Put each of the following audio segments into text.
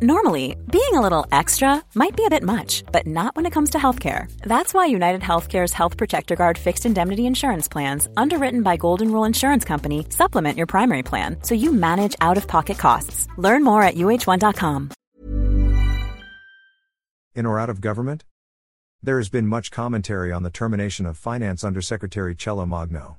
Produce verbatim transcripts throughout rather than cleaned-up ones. Normally, being a little extra might be a bit much, but not when it comes to healthcare. That's why United Healthcare's Health Protector Guard fixed indemnity insurance plans, underwritten by Golden Rule Insurance Company, supplement your primary plan so you manage out-of-pocket costs. Learn more at U H one dot com. In or out of government? There has been much commentary on the termination of Finance Undersecretary Cielo Magno.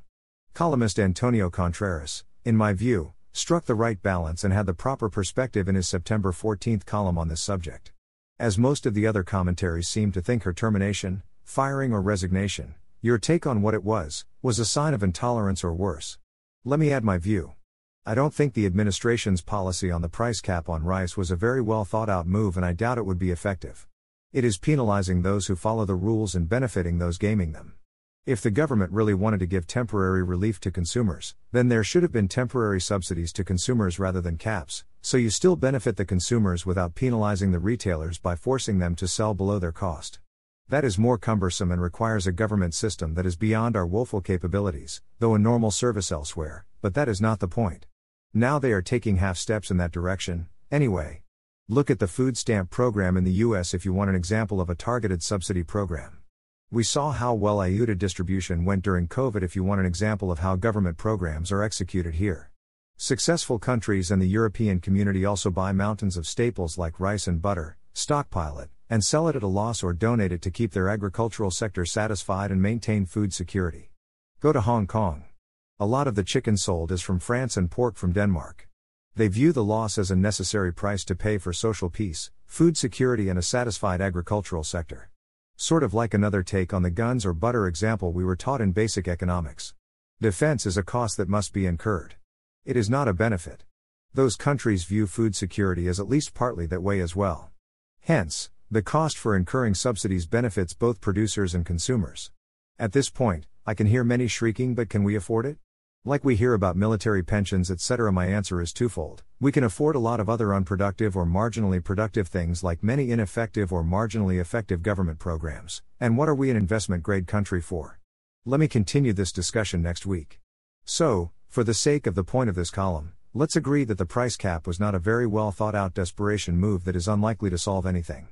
Columnist Antonio Contreras, in my view, struck the right balance and had the proper perspective in his September fourteenth column on this subject. As most of the other commentaries seemed to think her termination, firing or resignation, your take on what it was, was a sign of intolerance or worse. Let me add my view. I don't think the administration's policy on the price cap on rice was a very well thought out move, and I doubt it would be effective. It is penalizing those who follow the rules and benefiting those gaming them. If the government really wanted to give temporary relief to consumers, then there should have been temporary subsidies to consumers rather than caps, so you still benefit the consumers without penalizing the retailers by forcing them to sell below their cost. That is more cumbersome and requires a government system that is beyond our woeful capabilities, though a normal service elsewhere, but that is not the point. Now they are taking half steps in that direction, anyway. Look at the food stamp program in the U S if you want an example of a targeted subsidy program. We saw how well Ayuda distribution went during COVID if you want an example of how government programs are executed here. Successful countries and the European community also buy mountains of staples like rice and butter, stockpile it, and sell it at a loss or donate it to keep their agricultural sector satisfied and maintain food security. Go to Hong Kong. A lot of the chicken sold is from France and pork from Denmark. They view the loss as a necessary price to pay for social peace, food security, and a satisfied agricultural sector. Sort of like another take on the guns or butter example we were taught in basic economics. Defense is a cost that must be incurred. It is not a benefit. Those countries view food security as at least partly that way as well. Hence, the cost for incurring subsidies benefits both producers and consumers. At this point, I can hear many shrieking, but can we afford it? Like we hear about military pensions, et cetera. My answer is twofold. We can afford a lot of other unproductive or marginally productive things, like many ineffective or marginally effective government programs, and what are we an investment-grade country for? Let me continue this discussion next week. So, for the sake of the point of this column, let's agree that the price cap was not a very well thought-out desperation move that is unlikely to solve anything.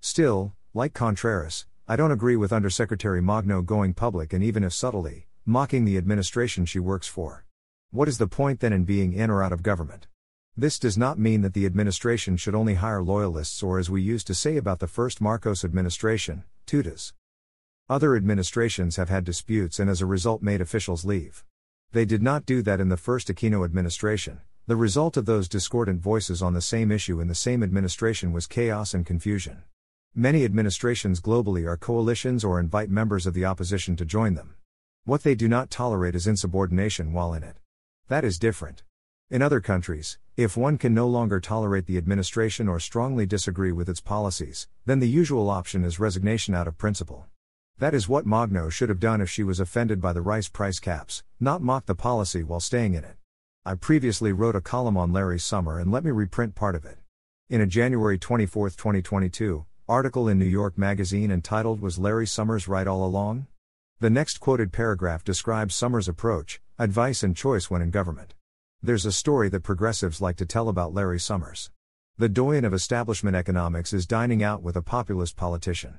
Still, like Contreras, I don't agree with Undersecretary Magno going public and, even if subtly, mocking the administration she works for. What is the point then in being in or out of government? This does not mean that the administration should only hire loyalists, or, as we used to say about the first Marcos administration, tutas. Other administrations have had disputes and as a result made officials leave. They did not do that in the first Aquino administration. The result of those discordant voices on the same issue in the same administration was chaos and confusion. Many administrations globally are coalitions or invite members of the opposition to join them. What they do not tolerate is insubordination while in it. That is different. In other countries, if one can no longer tolerate the administration or strongly disagree with its policies, then the usual option is resignation out of principle. That is what Magno should have done if she was offended by the rice price caps, not mock the policy while staying in it. I previously wrote a column on Larry Summers, and let me reprint part of it. In a January twenty-fourth, twenty twenty-two, article in New York Magazine entitled "Was Larry Summers Right All Along?" The next quoted paragraph describes Summers' approach, advice, and choice when in government. There's a story that progressives like to tell about Larry Summers. The doyen of establishment economics is dining out with a populist politician.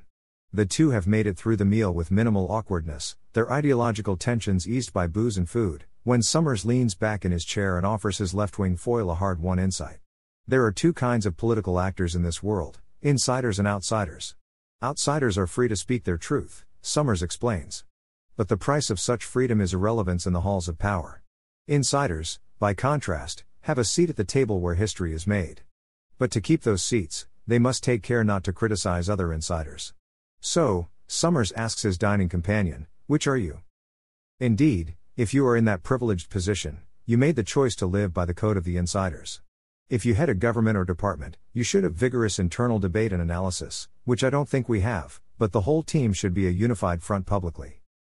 The two have made it through the meal with minimal awkwardness, their ideological tensions eased by booze and food, when Summers leans back in his chair and offers his left-wing foil a hard-won insight. There are two kinds of political actors in this world, insiders and outsiders. Outsiders are free to speak their truth, Summers explains. But the price of such freedom is irrelevance in the halls of power. Insiders, by contrast, have a seat at the table where history is made. But to keep those seats, they must take care not to criticize other insiders. So, Summers asks his dining companion, "Which are you?" Indeed, if you are in that privileged position, you made the choice to live by the code of the insiders. If you head a government or department, you should have vigorous internal debate and analysis, which I don't think we have, but the whole team should be a unified front publicly.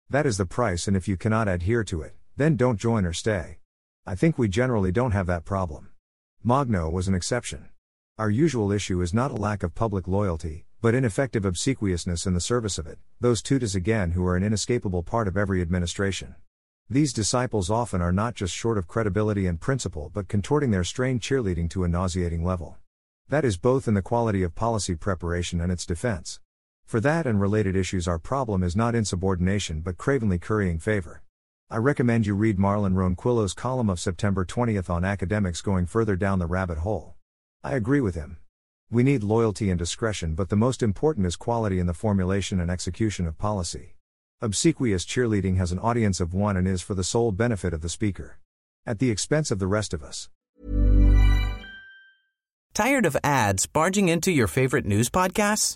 That is the price, and if you cannot adhere to it, then don't join or stay. I think we generally don't have that problem. Magno was an exception. Our usual issue is not a lack of public loyalty, but ineffective obsequiousness in the service of it, those tutas again who are an inescapable part of every administration. These disciples often are not just short of credibility and principle, but contorting their strained cheerleading to a nauseating level. That is both in the quality of policy preparation and its defense. For that and related issues, our problem is not insubordination but cravenly currying favor. I recommend you read Marlon Ronquillo's column of September twentieth on academics going further down the rabbit hole. I agree with him. We need loyalty and discretion, but the most important is quality in the formulation and execution of policy. Obsequious cheerleading has an audience of one and is for the sole benefit of the speaker, at the expense of the rest of us. Tired of ads barging into your favorite news podcasts?